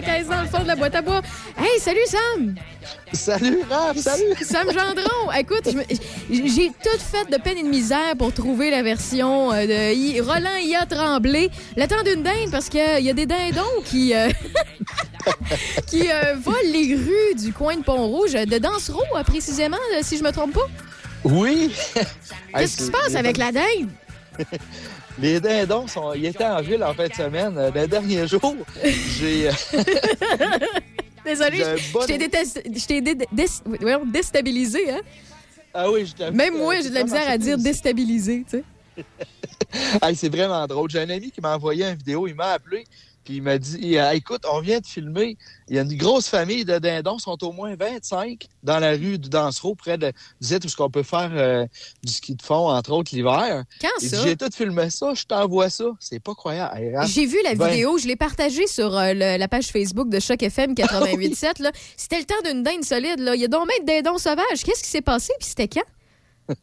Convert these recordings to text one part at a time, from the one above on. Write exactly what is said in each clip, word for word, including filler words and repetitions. caisse dans le fond de la boîte à bois. Hey, salut Sam! Salut Raph, salut! Sam Gendron! Écoute, j'ai toute faite de peine et de misère pour trouver la version de I... Roland I A. Tremblay. Le temps d'une dinde, parce qu'il euh, y a des dindons qui, euh... qui euh, volent les rues du coin de Pont-Rouge, de Danserot précisément, si je me trompe pas. Oui! Qu'est-ce qui se passe avec la dinde? Les dindons, sont, ils étaient en ville en fin de semaine. Euh, le dernier jour, j'ai... Désolé, je, bon... je t'ai détest... je t'ai dé... dé... déstabilisé. Hein? Ah oui, je t'avoue. Même moi, j'ai de la misère à dire déstabilisé. Tu sais. Hey, c'est vraiment drôle. J'ai un ami qui m'a envoyé une vidéo, il m'a appelé. Puis il m'a dit, écoute, on vient de filmer, il y a une grosse famille de dindons, ils sont au moins vingt-cinq dans la rue du Danserot, près de, disait tout ce qu'on peut faire euh, du ski de fond, entre autres l'hiver. Quand il ça? Dit, j'ai tout filmé ça, je t'envoie ça. C'est pas croyable. Hey, Raph, j'ai vu la ben... vidéo, je l'ai partagée sur euh, le, la page Facebook de Choc F M quatre-vingt-huit sept. Ah oui. Là. C'était le temps d'une dinde solide. Là. Il y a donc même de dindons sauvages. Qu'est-ce qui s'est passé? Puis c'était quand?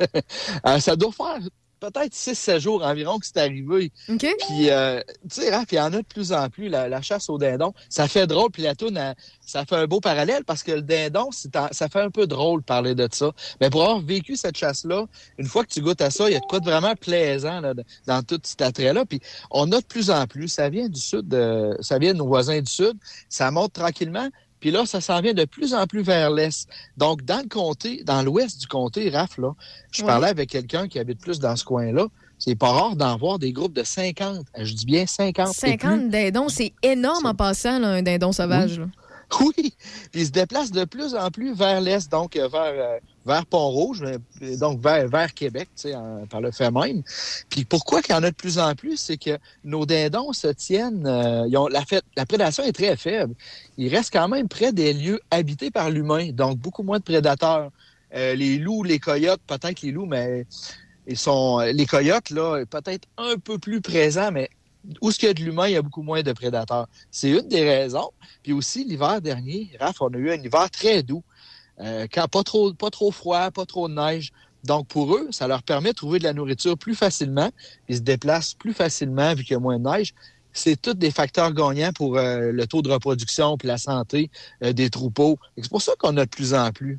euh, ça doit faire... peut-être six sept jours environ que c'est arrivé. Okay. Puis, euh, tu sais, hein, puis il y en a de plus en plus, la, la chasse au dindon. Ça fait drôle, puis la toune, elle, ça fait un beau parallèle parce que le dindon, c'est en, ça fait un peu drôle de parler de ça. Mais pour avoir vécu cette chasse-là, une fois que tu goûtes à ça, il y a de quoi de vraiment plaisant là, dans tout cet attrait-là. Puis on a de plus en plus. Ça vient du sud, euh, ça vient de nos voisins du sud. Ça monte tranquillement. Puis là, ça s'en vient de plus en plus vers l'est. Donc, dans le comté, dans l'ouest du comté, Raph, là, je ouais. parlais avec quelqu'un qui habite plus dans ce coin-là. C'est pas rare d'en voir des groupes de cinquante. Je dis bien cinquante. cinquante dindons, c'est énorme c'est... en passant, là, un dindon sauvage. Oui. Là. Oui, puis ils se déplacent de plus en plus vers l'est, donc vers, euh, vers Pont-Rouge, donc vers, vers Québec, tu sais, en, par le fait même. Puis pourquoi qu'il y en a de plus en plus, c'est que nos dindons se tiennent, euh, ils ont, la, fait, la prédation est très faible. Ils restent quand même près des lieux habités par l'humain, donc beaucoup moins de prédateurs. Euh, les loups, les coyotes, peut-être les loups, mais ils sont, les coyotes, là, peut-être un peu plus présents, mais où est-ce qu'il y a de l'humain, il y a beaucoup moins de prédateurs. C'est une des raisons. Puis aussi, l'hiver dernier, Raph, on a eu un hiver très doux. Euh, quand pas trop, pas trop froid, pas trop de neige. Donc, pour eux, ça leur permet de trouver de la nourriture plus facilement. Ils se déplacent plus facilement vu qu'il y a moins de neige. C'est tous des facteurs gagnants pour euh, le taux de reproduction et la santé euh, des troupeaux. Et c'est pour ça qu'on a de plus en plus.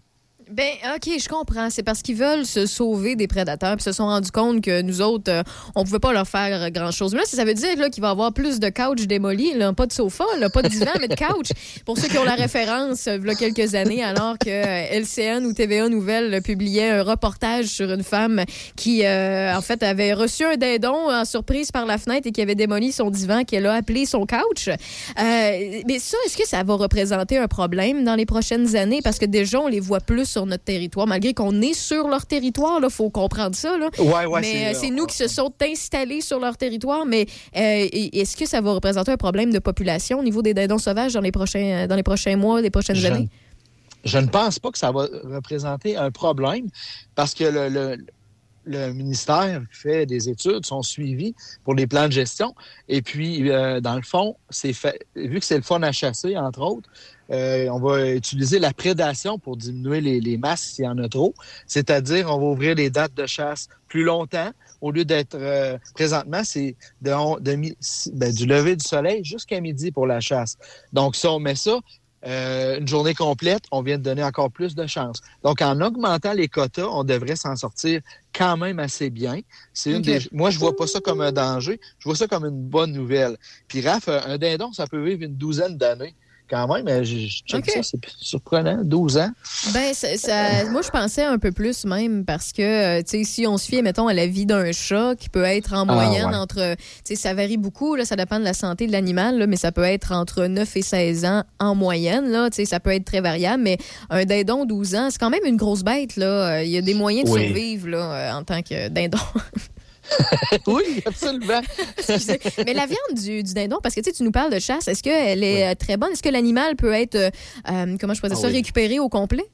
Ben, OK, je comprends. C'est parce qu'ils veulent se sauver des prédateurs puis se sont rendus compte que nous autres, euh, on pouvait pas leur faire grand-chose. Mais là, ça veut dire là, qu'il va y avoir plus de couch démolis, là, pas de sofa, là, pas de divan, mais de couch. Pour ceux qui ont la référence, il y a quelques années, alors que L C N ou T V A Nouvelle publiait un reportage sur une femme qui, euh, en fait, avait reçu un dindon en surprise par la fenêtre et qui avait démoli son divan, qu'elle a appelé son couch. Euh, mais ça, est-ce que ça va représenter un problème dans les prochaines années? Parce que déjà, on les voit plus sur notre territoire, malgré qu'on est sur leur territoire, il faut comprendre ça. Là. Ouais, ouais, mais c'est, c'est nous qui se sont installés sur leur territoire, mais euh, est-ce que ça va représenter un problème de population au niveau des dindons sauvages dans les prochains, dans les prochains mois, les prochaines je, années? Je ne pense pas que ça va représenter un problème, parce que le, le, le ministère fait des études, sont suivis pour les plans de gestion, et puis, euh, dans le fond, c'est fait, vu que c'est le fun à chasser, entre autres, Euh, on va utiliser la prédation pour diminuer les, les masses s'il y en a trop. C'est-à-dire, on va ouvrir les dates de chasse plus longtemps. Au lieu d'être euh, présentement, c'est de, de, ben, du lever du soleil jusqu'à midi pour la chasse. Donc, si on met ça, euh, une journée complète, on vient de donner encore plus de chances. Donc, en augmentant les quotas, on devrait s'en sortir quand même assez bien. C'est une okay. des... Moi, je vois pas ça comme un danger. Je vois ça comme une bonne nouvelle. Puis, Raph, un dindon, ça peut vivre une douzaine d'années. Quand même, je, je check okay. ça, c'est surprenant, douze ans. Ben, ça, ça, moi, je pensais un peu plus même parce que, tu sais, si on se fie, mettons, à la vie d'un chat qui peut être en ah, moyenne ouais. entre, tu sais, ça varie beaucoup, là, ça dépend de la santé de l'animal, là, mais ça peut être entre neuf et seize ans en moyenne, là, tu sais, ça peut être très variable, mais un dindon, douze ans, c'est quand même une grosse bête, là. Il y a des moyens de oui. survivre, là, en tant que dindon. Oui, absolument. Mais la viande du, du dindon, parce que tu nous parles de chasse, est-ce qu'elle est oui. très bonne? Est-ce que l'animal peut être, euh, comment je pourrais dire ah, ça, oui. récupéré au complet?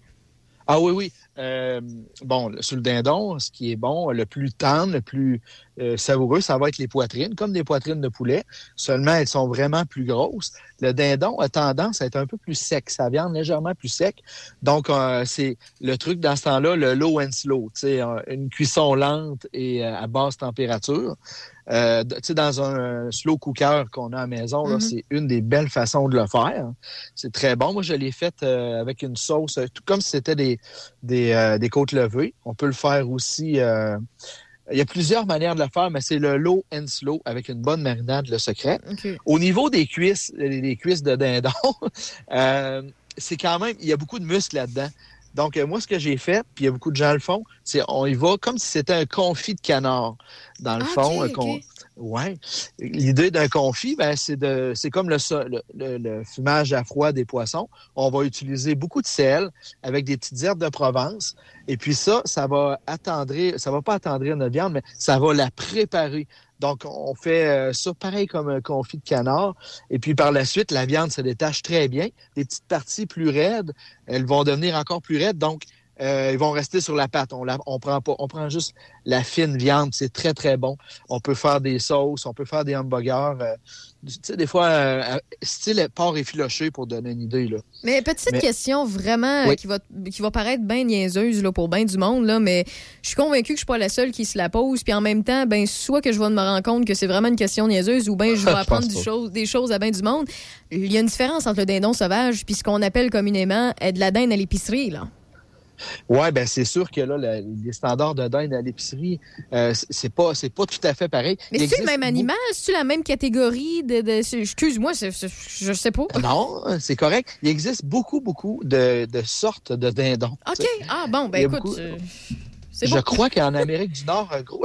Ah oui, oui. Euh, bon, sur le dindon, ce qui est bon, le plus tendre, le plus euh, savoureux, ça va être les poitrines, comme des poitrines de poulet, seulement elles sont vraiment plus grosses. Le dindon a tendance à être un peu plus sec, sa viande légèrement plus sec. Donc, euh, c'est le truc dans ce temps-là, le low and slow, t'sais, une cuisson lente et à basse température. Euh, tu sais, dans un slow cooker qu'on a à la maison, là, mm-hmm. c'est une des belles façons de le faire. C'est très bon. Moi, je l'ai fait euh, avec une sauce, tout comme si c'était des, des, euh, des côtes levées. On peut le faire aussi. Euh... Il y a plusieurs manières de le faire, mais c'est le low and slow avec une bonne marinade, le secret. Okay. Au niveau des cuisses, les cuisses de dindon, euh, c'est quand même, il y a beaucoup de muscles là-dedans. Donc, moi, ce que j'ai fait, puis il y a beaucoup de gens le font, c'est on y va comme si c'était un confit de canard, dans le ah, fond. Okay, qu'on... Okay. Ouais. L'idée d'un confit, ben, c'est de, c'est comme le, le, le, le fumage à froid des poissons. On va utiliser beaucoup de sel avec des petites herbes de Provence. Et puis ça, ça va attendrir, ça va pas attendrir notre viande, mais ça va la préparer. Donc, on fait ça pareil comme un confit de canard. Et puis, par la suite, la viande se détache très bien. Les petites parties plus raides, elles vont devenir encore plus raides. Donc, euh, ils vont rester sur la pâte. On la, on prend pas, on prend juste la fine viande. C'est très, très bon. On peut faire des sauces, on peut faire des hamburgers. Euh, tu sais, des fois, euh, style porc effiloché pour donner une idée, là. Mais petite mais... question vraiment oui. qui va qui va paraître bien niaiseuse là, pour bien du monde, là, mais je suis convaincue que je suis pas la seule qui se la pose. Puis en même temps, ben soit que je vais me rendre compte que c'est vraiment une question niaiseuse ou bien je vais apprendre du chose, des choses à bien du monde. Il y a une différence entre le dindon sauvage puis ce qu'on appelle communément de la dinde à l'épicerie, là. Oui, bien, c'est sûr que là, la, les standards de dinde à l'épicerie, euh, c'est pas c'est pas tout à fait pareil. Mais c'est-tu le même beaucoup... animal? C'est-tu la même catégorie de... de... Excuse-moi, c'est, c'est, je sais pas. Non, c'est correct. Il existe beaucoup, beaucoup de, de sortes de dindons. OK. T'sais. Ah bon, ben écoute, beaucoup... euh, c'est bon. Je crois qu'en Amérique du Nord, un gros...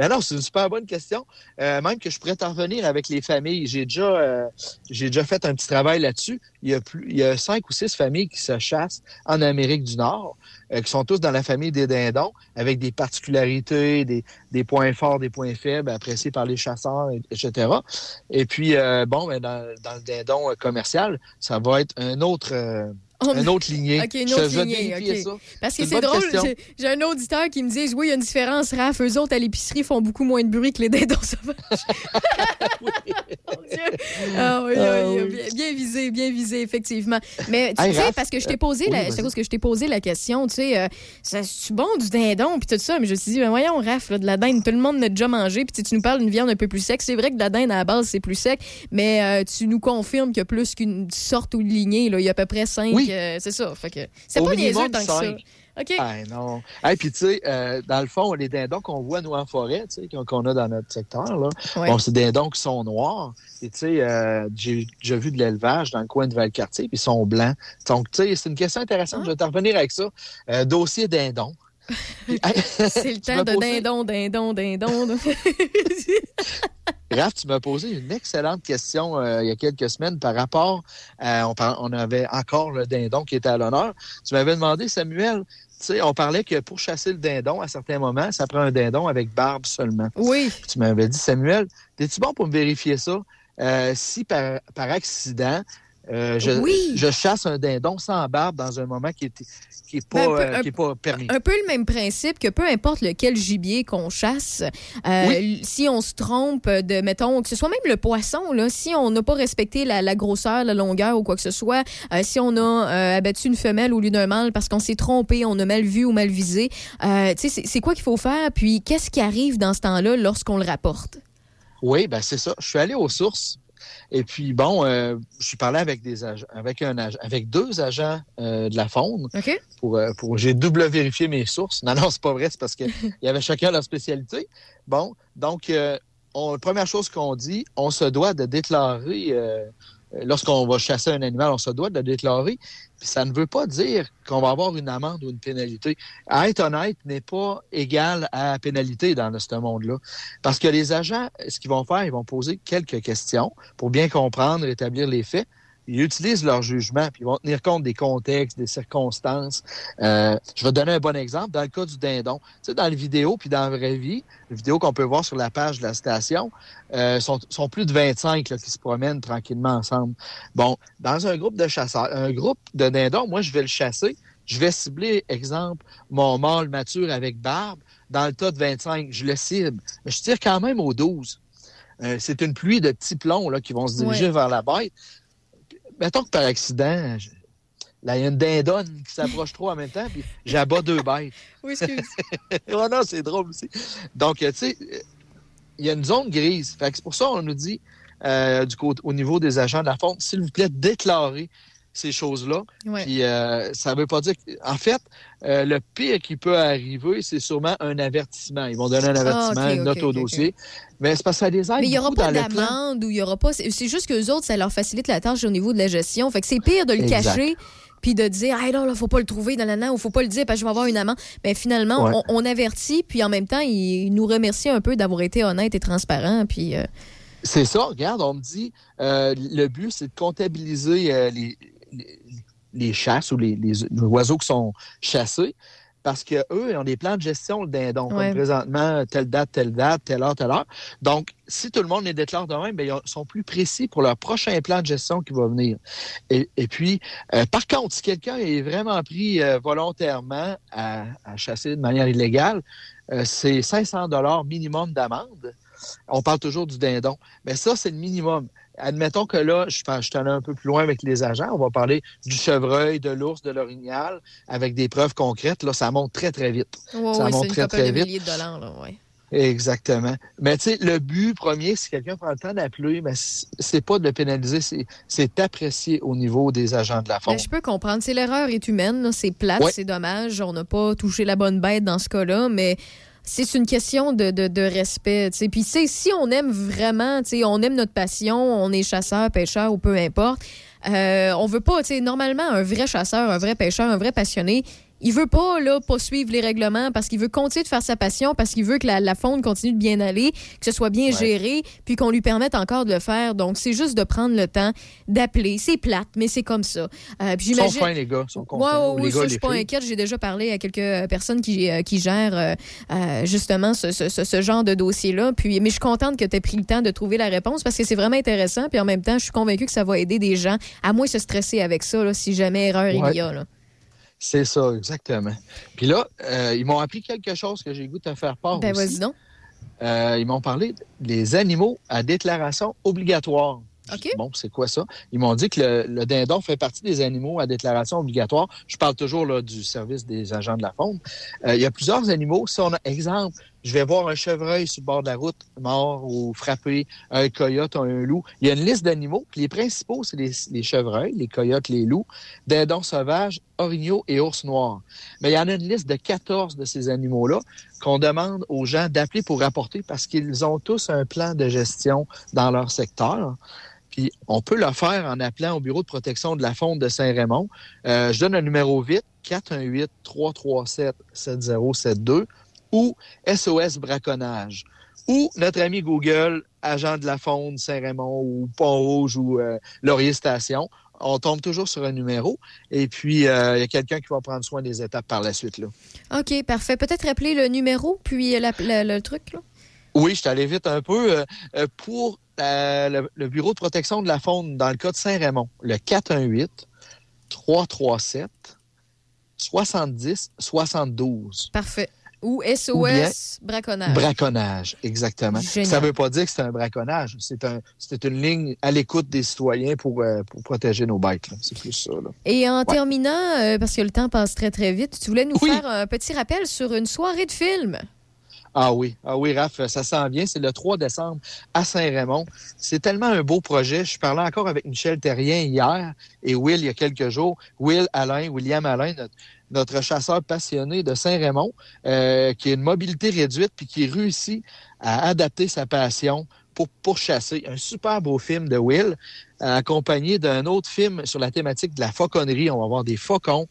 Non, non, c'est une super bonne question. Euh, même que je pourrais t'en revenir avec les familles. J'ai déjà, euh, j'ai déjà fait un petit travail là-dessus. Il y a plus, il y a cinq ou six familles qui se chassent en Amérique du Nord, euh, qui sont tous dans la famille des dindons, avec des particularités, des, des points forts, des points faibles, appréciés par les chasseurs, et cetera. Et puis, euh, bon, ben, dans, dans le dindon commercial, ça va être un autre... Euh, Oh, un autre lignée. Okay, une autre je lignée. Okay. Ça. Parce que c'est, c'est drôle, j'ai, j'ai un auditeur qui me dit « Oui, il y a une différence, Raph. Eux autres, à l'épicerie, font beaucoup moins de bruit que les dindons sauvages. Oui. » Mon Dieu. Ah, oui, ah, oui. Oui. Bien visé, bien visé, effectivement. Mais tu hey, sais, Raph, parce que je t'ai posé, euh, la, oui, c'est parce que je t'ai posé la question, tu sais, euh, c'est-tu bon du dindon, puis tout ça, mais je me suis dit, ben voyons, Raph, là, de la dinde, tout le monde n'a déjà mangé, puis tu nous parles d'une viande un peu plus sec. C'est vrai que de la dinde, à la base, c'est plus sec, mais euh, tu nous confirmes qu'il y a plus qu'une sorte ou lignée, là, il y a à peu près cinq. Oui. Euh, c'est ça. Fait que c'est au pas niaiseux tant que ça. OK. Ah non. Et hey, puis, tu sais, euh, dans le fond, les dindons qu'on voit, nous, en forêt, tu sais, qu'on a dans notre secteur, là, ouais. Bon, c'est des dindons qui sont noirs. Et tu sais, euh, j'ai déjà vu de l'élevage dans le coin de Valcartier, puis ils sont blancs. Donc, tu sais, c'est une question intéressante. Ah. Je vais te revenir avec ça. Euh, dossier dindon. C'est le temps de posé... dindon, dindon, dindon. Raph, tu m'as posé une excellente question euh, il y a quelques semaines par rapport, à, on, par, on avait encore le dindon qui était à l'honneur. Tu m'avais demandé, Samuel, tu sais, on parlait que pour chasser le dindon, à certains moments, ça prend un dindon avec barbe seulement. Oui. Puis tu m'avais dit, Samuel, es-tu bon pour me vérifier ça? Euh, si par, par accident, euh, je, oui. je chasse un dindon sans barbe dans un moment qui est... qui n'est pas, ben euh, pas permis. Un peu le même principe que peu importe lequel gibier qu'on chasse, euh, oui. si on se trompe de, mettons, que ce soit même le poisson, là, si on n'a pas respecté la, la grosseur, la longueur ou quoi que ce soit, euh, si on a euh, abattu une femelle au lieu d'un mâle parce qu'on s'est trompé, on a mal vu ou mal visé, euh, tu sais, c'est, c'est quoi qu'il faut faire? Puis qu'est-ce qui arrive dans ce temps-là lorsqu'on le rapporte? Oui, ben c'est ça. Je suis allé aux sources. Et puis, bon, euh, je suis parlé avec, des ag- avec, un ag- avec deux agents euh, de la faune. Okay. Pour, euh, pour, j'ai double vérifié mes sources. Non, non, c'est pas vrai, c'est parce qu'il y avait chacun leur spécialité. Bon, donc, euh, on, première chose qu'on dit, on se doit de déclarer, euh, lorsqu'on va chasser un animal, on se doit de le déclarer. Puis ça ne veut pas dire qu'on va avoir une amende ou une pénalité. À être honnête n'est pas égal à pénalité dans ce monde-là. Parce que les agents, ce qu'ils vont faire, ils vont poser quelques questions pour bien comprendre, établir les faits. Ils utilisent leur jugement, puis ils vont tenir compte des contextes, des circonstances. Euh, je vais donner un bon exemple. Dans le cas du dindon, tu sais, dans les vidéos, puis dans la vraie vie, les vidéos qu'on peut voir sur la page de la station, euh, sont, sont plus de vingt-cinq là, qui se promènent tranquillement ensemble. Bon, dans un groupe de chasseurs, un groupe de dindons, moi, je vais le chasser. Je vais cibler, exemple, mon mâle mature avec barbe. dans le tas de vingt-cinq, je le cible, mais je tire quand même au douze. Euh, c'est une pluie de petits plombs là, qui vont se diriger ouais. vers la bête. Mettons que par accident, je... là, il y a une dindonne qui s'approche trop en même temps, puis j'abats deux bêtes. Oui, excuse. Oh non, c'est drôle aussi. Donc, tu sais, il y a une zone grise. Fait que c'est pour ça qu'on nous dit, euh, du côté, au niveau des agents de la faune, s'il vous plaît, déclarez ces choses-là. Ouais. Puis euh, ça veut pas dire... Que... En fait, euh, le pire qui peut arriver, c'est sûrement un avertissement. Ils vont donner un avertissement, une note au dossier. Mais c'est parce que ça les aide. Mais il n'y aura pas d'amende ou il n'y aura pas... C'est juste qu'eux autres, ça leur facilite la tâche au niveau de la gestion. Fait que c'est pire de le exact. cacher puis de dire « Ah hey, non, il ne faut pas le trouver, non, non, non, il ne faut pas le dire parce que je vais avoir une amende. » Mais finalement, ouais. on, on avertit, puis en même temps, ils il nous remercient un peu d'avoir été honnêtes et transparents, puis... Euh... C'est ça, regarde, on me dit, euh, le but, c'est de comptabiliser euh, les, les, les chasses ou les, les, les oiseaux qui sont chassés parce qu'eux, ils ont des plans de gestion, le dindon, ouais. comme présentement, telle date, telle date, telle heure, telle heure. Donc, si tout le monde les déclare de même, bien, ils sont plus précis pour leur prochain plan de gestion qui va venir. Et, et puis, euh, par contre, si quelqu'un est vraiment pris euh, volontairement à, à chasser de manière illégale, euh, c'est cinq cents dollars minimum d'amende. On parle toujours du dindon. Mais ça, c'est le minimum. Admettons que là, je, je suis allé un peu plus loin avec les agents. On va parler du chevreuil, de l'ours, de l'orignal, avec des preuves concrètes. Là, ça monte très, très vite. Oh, ça oui, monte très, très vite. C'est une couple de milliers de dollars, là, oui. Exactement. Mais tu sais, le but premier, si quelqu'un prend le temps d'appeler, mais c'est pas de le pénaliser, c'est, c'est apprécié au niveau des agents de la faune. Ben, je peux comprendre. C'est l'erreur est humaine, là. C'est plate, ouais. c'est dommage. On n'a pas touché la bonne bête dans ce cas-là, mais... C'est une question de, de, de respect. T'sais. Puis t'sais, si on aime vraiment, t'sais, on aime notre passion, on est chasseur, pêcheur ou peu importe, euh, on veut pas, t'sais, normalement, un vrai chasseur, un vrai pêcheur, un vrai passionné, il veut pas là, pas suivre les règlements parce qu'il veut continuer de faire sa passion, parce qu'il veut que la, la faune continue de bien aller, que ce soit bien ouais. géré, puis qu'on lui permette encore de le faire. Donc, c'est juste de prendre le temps d'appeler. C'est plate, mais c'est comme ça. Euh, puis j'imagine... Ils sont fins, les gars. Ils sont contents. Oui, oui, ça, je suis pas inquiète. J'ai déjà parlé à quelques personnes qui, euh, qui gèrent euh, euh, justement ce, ce, ce, ce genre de dossier-là. Puis, mais je suis contente que tu aies pris le temps de trouver la réponse parce que c'est vraiment intéressant. Puis en même temps, je suis convaincue que ça va aider des gens à moins se stresser avec ça là, si jamais erreur ouais. il y a. Là. C'est ça, exactement. Puis là, euh, ils m'ont appris quelque chose que j'ai le goût de te faire part ben, aussi. Vas-y donc. Euh, ils m'ont parlé des animaux à déclaration obligatoire. OK. Dit, bon, c'est quoi ça? Ils m'ont dit que le, le dindon fait partie des animaux à déclaration obligatoire. Je parle toujours là, du service des agents de la faune. Euh, il y a plusieurs animaux. Si on a, exemple, je vais voir un chevreuil sur le bord de la route, mort ou frappé, un coyote, un loup. Il y a une liste d'animaux. Les principaux, c'est les, les chevreuils, les coyotes, les loups, dindons sauvages, orignaux et ours noirs. Mais il y en a une liste de quatorze de ces animaux-là qu'on demande aux gens d'appeler pour rapporter parce qu'ils ont tous un plan de gestion dans leur secteur. Puis on peut le faire en appelant au Bureau de protection de la faune de Saint-Raymond. Euh, je donne le numéro vite, quatre un huit, trois trois sept, sept zéro sept deux ou S O S Braconnage. Ou notre ami Google, agent de la faune Saint-Raymond ou Pont-Rouge ou euh, Laurier Station. On tombe toujours sur un numéro et puis il euh, y a quelqu'un qui va prendre soin des étapes par la suite. Là. OK, parfait. Peut-être rappeler le numéro puis la, la, le truc. Là. Oui, je t'allais vite un peu. Euh, pour euh, le, le Bureau de protection de la faune, dans le cas de Saint-Raymond, le quatre un huit, trois trois sept, sept zéro sept deux. Parfait. Ou S O S Ou bien, braconnage. Braconnage, exactement. Génial. Ça ne veut pas dire que c'est un braconnage. C'est, un, c'est une ligne à l'écoute des citoyens pour, euh, pour protéger nos bêtes. Là. C'est plus ça. Là. Et en ouais. terminant, euh, parce que le temps passe très, très vite, tu voulais nous oui. faire un petit rappel sur une soirée de film. Ah oui, ah oui, Raph, ça s'en vient. C'est le trois décembre à Saint-Raymond. C'est tellement un beau projet. Je parlais encore avec Michel Therrien hier et Will il y a quelques jours. Will Alain, William Alain, notre, notre chasseur passionné de Saint-Raymond, euh, qui a une mobilité réduite puis qui réussit à adapter sa passion pour, pour chasser. Un super beau film de Will, accompagné d'un autre film sur la thématique de la fauconnerie. On va avoir des faucons.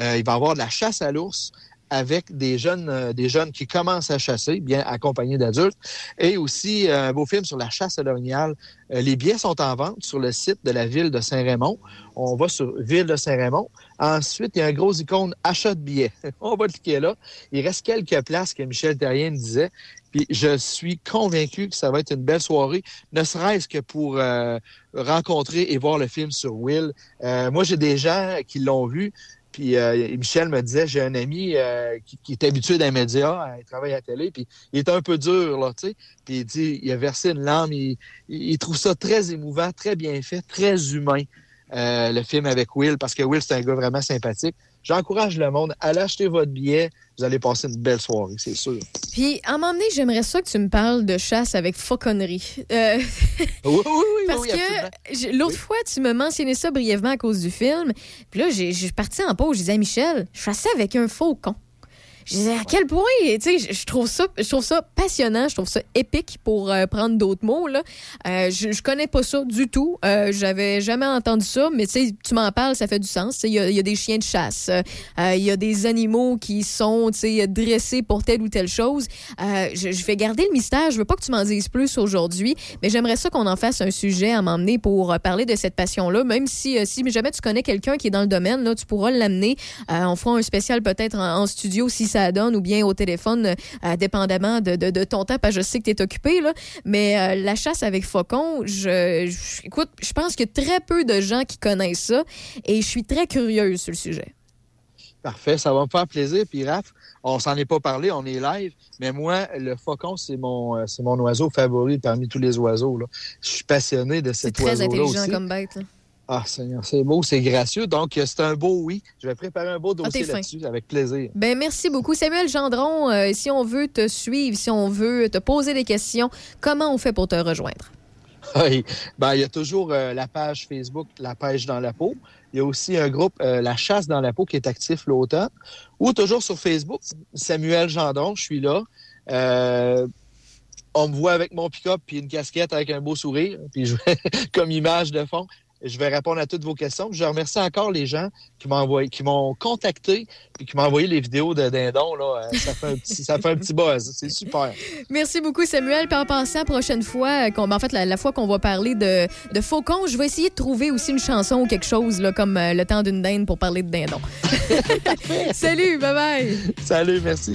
Euh, il va y avoir de la chasse à l'ours, avec des jeunes, euh, des jeunes qui commencent à chasser, bien accompagnés d'adultes. Et aussi, euh, un beau film sur la chasse à l'orignal. Euh, les billets sont en vente sur le site de la Ville de Saint-Raymond. On va sur Ville de Saint-Raymond. Ensuite, il y a un gros icône « Achat de billets ». On va cliquer là. Il reste quelques places que Michel Therrien me disait. Puis je suis convaincu que ça va être une belle soirée, ne serait-ce que pour euh, rencontrer et voir le film sur Will. Euh, moi, j'ai des gens qui l'ont vu. Puis euh, Michel me disait, j'ai un ami euh, qui, qui est habitué d'un média, il travaille à la télé, puis il est un peu dur, là, tu sais. Puis il dit, il a versé une larme, il, il trouve ça très émouvant, très bien fait, très humain, euh, le film avec Will, parce que Will, c'est un gars vraiment sympathique. J'encourage le monde, allez acheter votre billet, vous allez passer une belle soirée, c'est sûr. Puis, à un moment donné, j'aimerais ça que tu me parles de chasse avec fauconnerie. Euh... oui, oui, oui. Parce oui, que l'autre oui. fois, tu me mentionnais ça brièvement à cause du film. Puis là, je suis partie en pause, je disais à Michel, je chassais avec un faucon. Je disais, à quel point, tu sais, je trouve ça, je trouve ça passionnant, je trouve ça épique pour euh, prendre d'autres mots, là. Euh, je, je connais pas ça du tout. Euh, j'avais jamais entendu ça, mais tu sais, tu m'en parles, ça fait du sens. Il y, y a des chiens de chasse, il euh, y a des animaux qui sont, tu sais, dressés pour telle ou telle chose. Euh, je, je vais garder le mystère, je veux pas que tu m'en dises plus aujourd'hui, mais j'aimerais ça qu'on en fasse un sujet à m'emmener pour euh, parler de cette passion-là, même si, euh, si jamais tu connais quelqu'un qui est dans le domaine, là, tu pourras l'amener. Euh, on fera un spécial peut-être en, en studio si ça donne, ou bien au téléphone, euh, dépendamment de, de, de ton temps, parce que je sais que tu es occupé, là. Mais euh, la chasse avec faucon, je, je, écoute, je pense qu'il y a très peu de gens qui connaissent ça, et je suis très curieuse sur le sujet. Parfait, ça va me faire plaisir. Puis Raph, on s'en est pas parlé, on est live, mais moi, le faucon, c'est mon, c'est mon oiseau favori parmi tous les oiseaux, là. Je suis passionné de cet oiseau-là aussi. C'est très intelligent comme bête, là. Ah, Seigneur, c'est beau, c'est gracieux. Donc, c'est un beau oui. Je vais préparer un beau dossier ah, là-dessus, avec plaisir. Ben merci beaucoup. Samuel Gendron, euh, si on veut te suivre, si on veut te poser des questions, comment on fait pour te rejoindre? Oui, ben, il y a toujours euh, la page Facebook La Pêche dans la peau. Il y a aussi un groupe euh, La Chasse dans la peau qui est actif l'automne. Ou toujours sur Facebook, Samuel Gendron, je suis là. Euh... On me voit avec mon pick-up puis une casquette avec un beau sourire, puis je... comme image de fond. Je vais répondre à toutes vos questions. Je remercie encore les gens qui m'ont, qui m'ont contacté et qui m'ont envoyé les vidéos de dindons. Là. Ça, fait un petit, ça fait un petit buzz. C'est super. Merci beaucoup, Samuel. Puis en passant, la prochaine fois, qu'on, en fait, la, la fois qu'on va parler de, de faucon, je vais essayer de trouver aussi une chanson ou quelque chose là, comme Le temps d'une dinde pour parler de dindons. Salut, bye-bye. Salut, merci.